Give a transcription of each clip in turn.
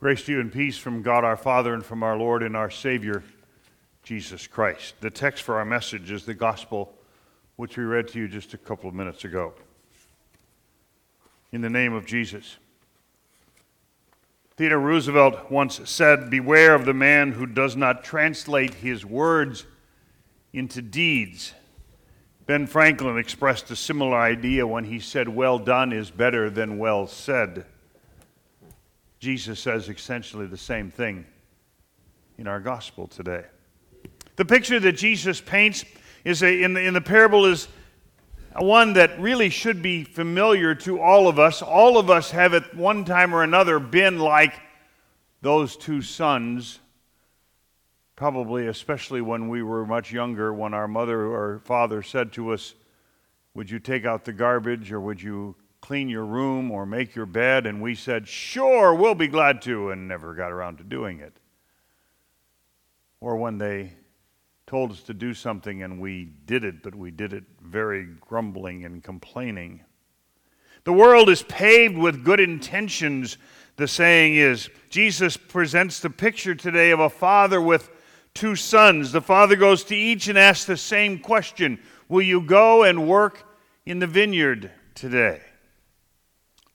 Grace to you and peace from God our Father and from our Lord and our Savior, Jesus Christ. The text for our message is the gospel which we read to you just a couple of minutes ago. In the name of Jesus. Theodore Roosevelt once said, "Beware of the man who does not translate his words into deeds." Ben Franklin expressed a similar idea when he said, "Well done is better than well said." Jesus says essentially the same thing in our gospel today. The picture that Jesus paints is in the parable is one that really should be familiar to all of us. All of us have at one time or another been like those two sons, probably especially when we were much younger, when our mother or father said to us, "Would you take out the garbage, or would you clean your room or make your bed?" And we said, "Sure, we'll be glad to," and never got around to doing it. Or when they told us to do something and we did it, but we did it very grumbling and complaining. The world is paved with good intentions, the saying is. Jesus presents the picture today of a father with two sons. The father goes to each and asks the same question: "Will you go and work in the vineyard today?"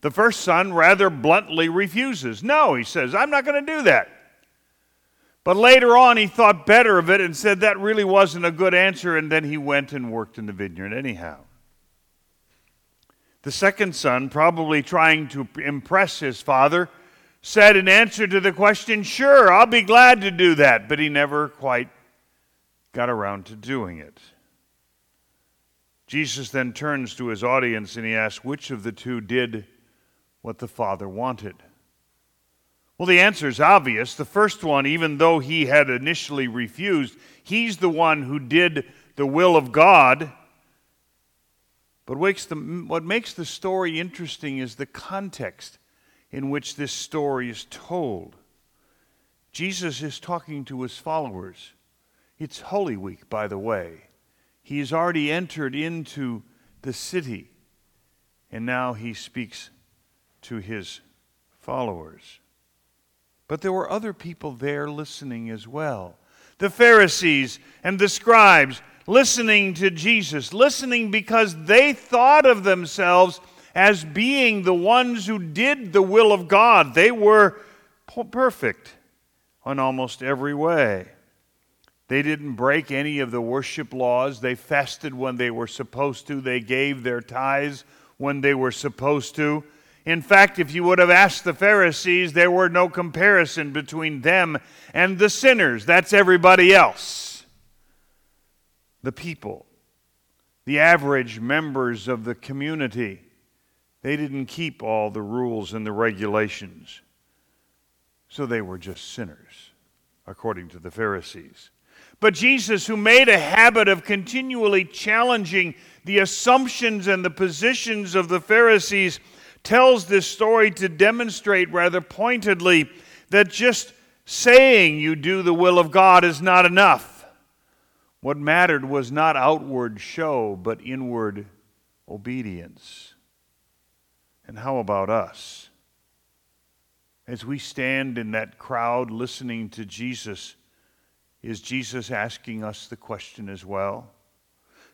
The first son rather bluntly refuses. "No," he says, "I'm not going to do that." But later on he thought better of it and said that really wasn't a good answer, and then he went and worked in the vineyard anyhow. The second son, probably trying to impress his father, said in answer to the question, "Sure, I'll be glad to do that," but he never quite got around to doing it. Jesus then turns to his audience and he asks, which of the two did what the father wanted? Well, the answer is obvious. The first one, even though he had initially refused, he's the one who did the will of God. But what makes the story interesting is the context in which this story is told. Jesus is talking to his followers. It's Holy Week, by the way. He has already entered into the city, and now he speaks to his followers. But there were other people there listening as well. The Pharisees and the scribes listening to Jesus, listening because they thought of themselves as being the ones who did the will of God. They were perfect in almost every way. They didn't break any of the worship laws. They fasted when they were supposed to. They gave their tithes when they were supposed to. In fact, if you would have asked the Pharisees, there were no comparison between them and the sinners. That's everybody else. The people, the average members of the community, they didn't keep all the rules and the regulations. So they were just sinners, according to the Pharisees. But Jesus, who made a habit of continually challenging the assumptions and the positions of the Pharisees, tells this story to demonstrate rather pointedly that just saying you do the will of God is not enough. What mattered was not outward show, but inward obedience. And how about us? As we stand in that crowd listening to Jesus, is Jesus asking us the question as well?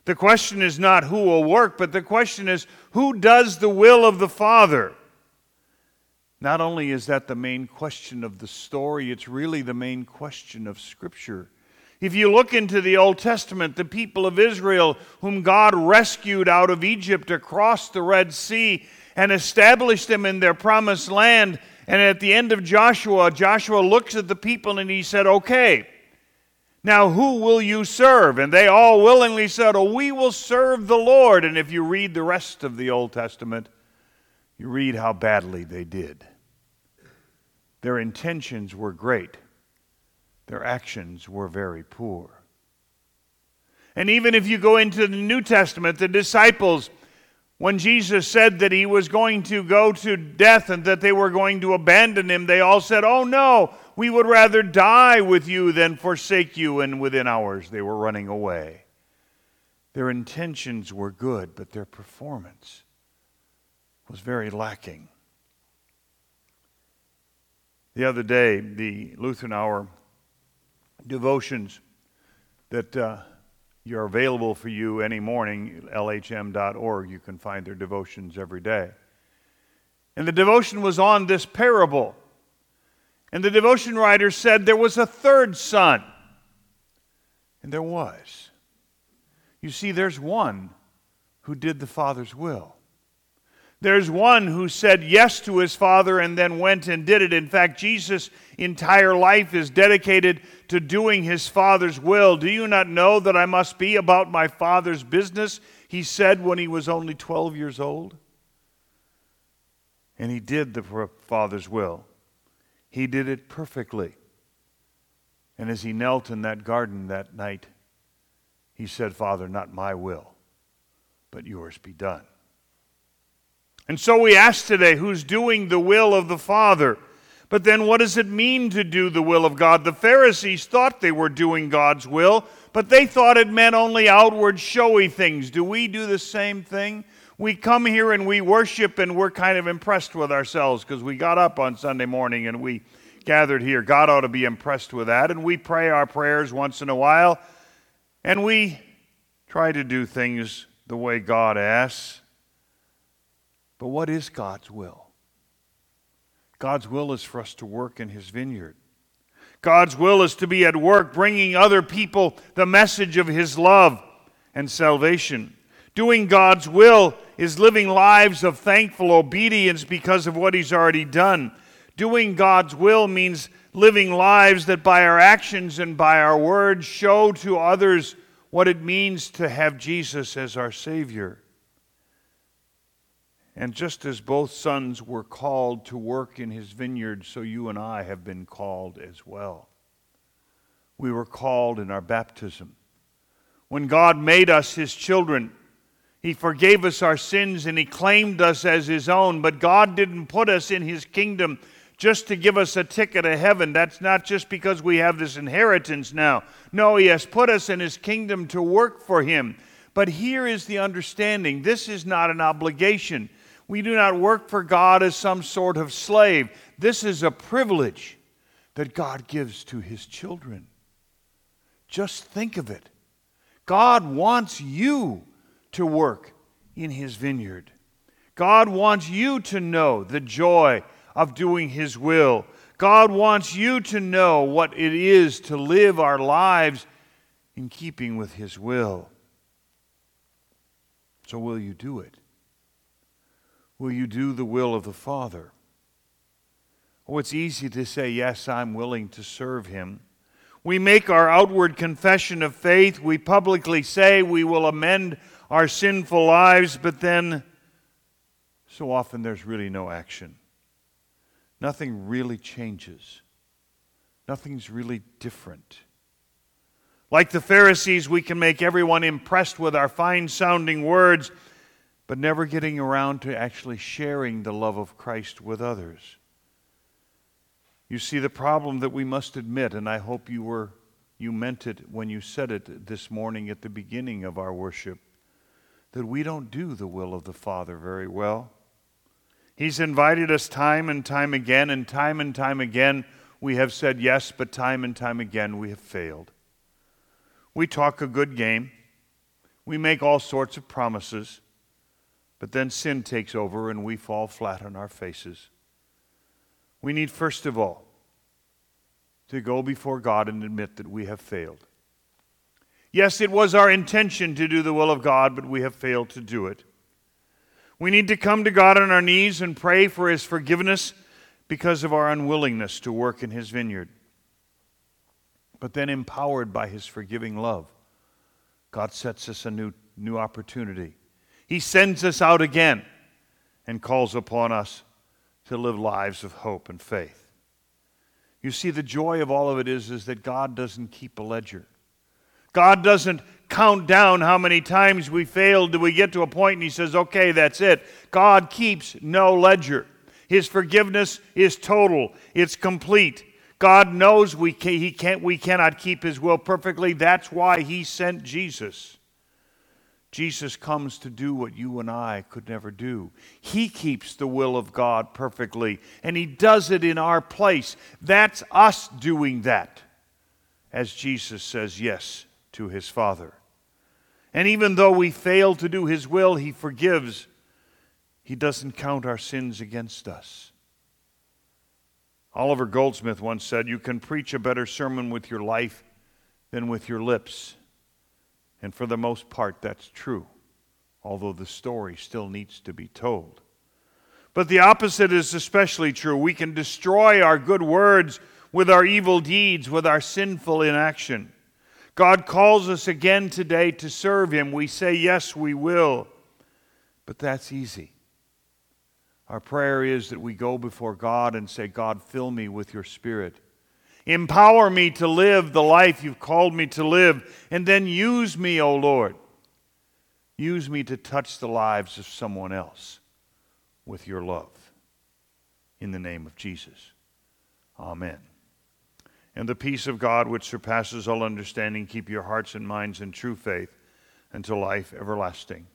The question is not who will work, but the question is who does the will of the Father? Not only is that the main question of the story, it's really the main question of Scripture. If you look into the Old Testament, the people of Israel, whom God rescued out of Egypt across the Red Sea and established them in their promised land, and at the end of Joshua, Joshua looks at the people and he said, "Okay, now who will you serve?" And they all willingly said, "Oh, we will serve the Lord." And if you read the rest of the Old Testament, you read how badly they did. Their intentions were great. Their actions were very poor. And even if you go into the New Testament, the disciples, when Jesus said that he was going to go to death and that they were going to abandon him, they all said, "Oh no, we would rather die with you than forsake you." And within hours, they were running away. Their intentions were good, but their performance was very lacking. The other day, the Lutheran Hour devotions that are available for you any morning, LHM.org, you can find their devotions every day. And the devotion was on this parable. And the devotion writer said there was a third son. And there was. You see, there's one who did the Father's will. There's one who said yes to his Father and then went and did it. In fact, Jesus' entire life is dedicated to doing his Father's will. Do you not know that I must be about my Father's business? He said when he was only 12 years old. And he did the Father's will. He did it perfectly. And as he knelt in that garden that night, he said, Father, not my will, but yours be done. And so we ask today, who's doing the will of the Father? But then what does it mean to do the will of God? The Pharisees thought they were doing God's will, but they thought it meant only outward showy things. Do we do the same thing? We come here and we worship and we're kind of impressed with ourselves because we got up on Sunday morning and we gathered here. God ought to be impressed with that. And we pray our prayers once in a while and we try to do things the way God asks. But what is God's will? God's will is for us to work in his vineyard. God's will is to be at work bringing other people the message of his love and salvation. Doing God's will is living lives of thankful obedience because of what he's already done. Doing God's will means living lives that by our actions and by our words show to others what it means to have Jesus as our Savior. And just as both sons were called to work in his vineyard, so you and I have been called as well. We were called in our baptism. When God made us his children, he forgave us our sins and he claimed us as his own. But God didn't put us in his kingdom just to give us a ticket to heaven. That's not just because we have this inheritance now. No, he has put us in his kingdom to work for him. But here is the understanding. This is not an obligation. We do not work for God as some sort of slave. This is a privilege that God gives to his children. Just think of it. God wants you to work in his vineyard. God wants you to know the joy of doing his will. God wants you to know what it is to live our lives in keeping with his will. So will you do it? Will you do the will of the Father? Oh, it's easy to say, yes, I'm willing to serve him. We make our outward confession of faith. We publicly say we will amend our sinful lives, but then so often there's really no action. Nothing really changes. Nothing's really different. Like the Pharisees, we can make everyone impressed with our fine-sounding words, but never getting around to actually sharing the love of Christ with others. You see, the problem that we must admit, and I hope you meant it when you said it this morning at the beginning of our worship, that we don't do the will of the Father very well. He's invited us time and time again, and time and time again we have said yes, but time and time again we have failed. We talk a good game, we make all sorts of promises, but then sin takes over and we fall flat on our faces. We need, first of all, to go before God and admit that we have failed. Yes, it was our intention to do the will of God, but we have failed to do it. We need to come to God on our knees and pray for his forgiveness because of our unwillingness to work in his vineyard. But then, empowered by his forgiving love, God sets us a new opportunity. He sends us out again and calls upon us to live lives of hope and faith. You see, the joy of all of it is that God doesn't keep a ledger. God doesn't count down how many times we failed till we get to a point and he says, okay, that's it. God keeps no ledger. His forgiveness is total. It's complete. God knows we cannot keep his will perfectly. That's why he sent Jesus Jesus comes to do what you and I could never do. He keeps the will of God perfectly, and He does it in our place. That's us doing that, as Jesus says yes to His Father. And even though we fail to do His will, He forgives. He doesn't count our sins against us. Oliver Goldsmith once said, "You can preach a better sermon with your life than with your lips." And for the most part, that's true, although the story still needs to be told. But the opposite is especially true. We can destroy our good words with our evil deeds, with our sinful inaction. God calls us again today to serve Him. We say, yes, we will. But that's easy. Our prayer is that we go before God and say, God, fill me with your Spirit. Empower me to live the life you've called me to live, and then use me, O Lord. Use me to touch the lives of someone else with your love. In the name of Jesus. Amen. And the peace of God, which surpasses all understanding, keep your hearts and minds in true faith unto life everlasting.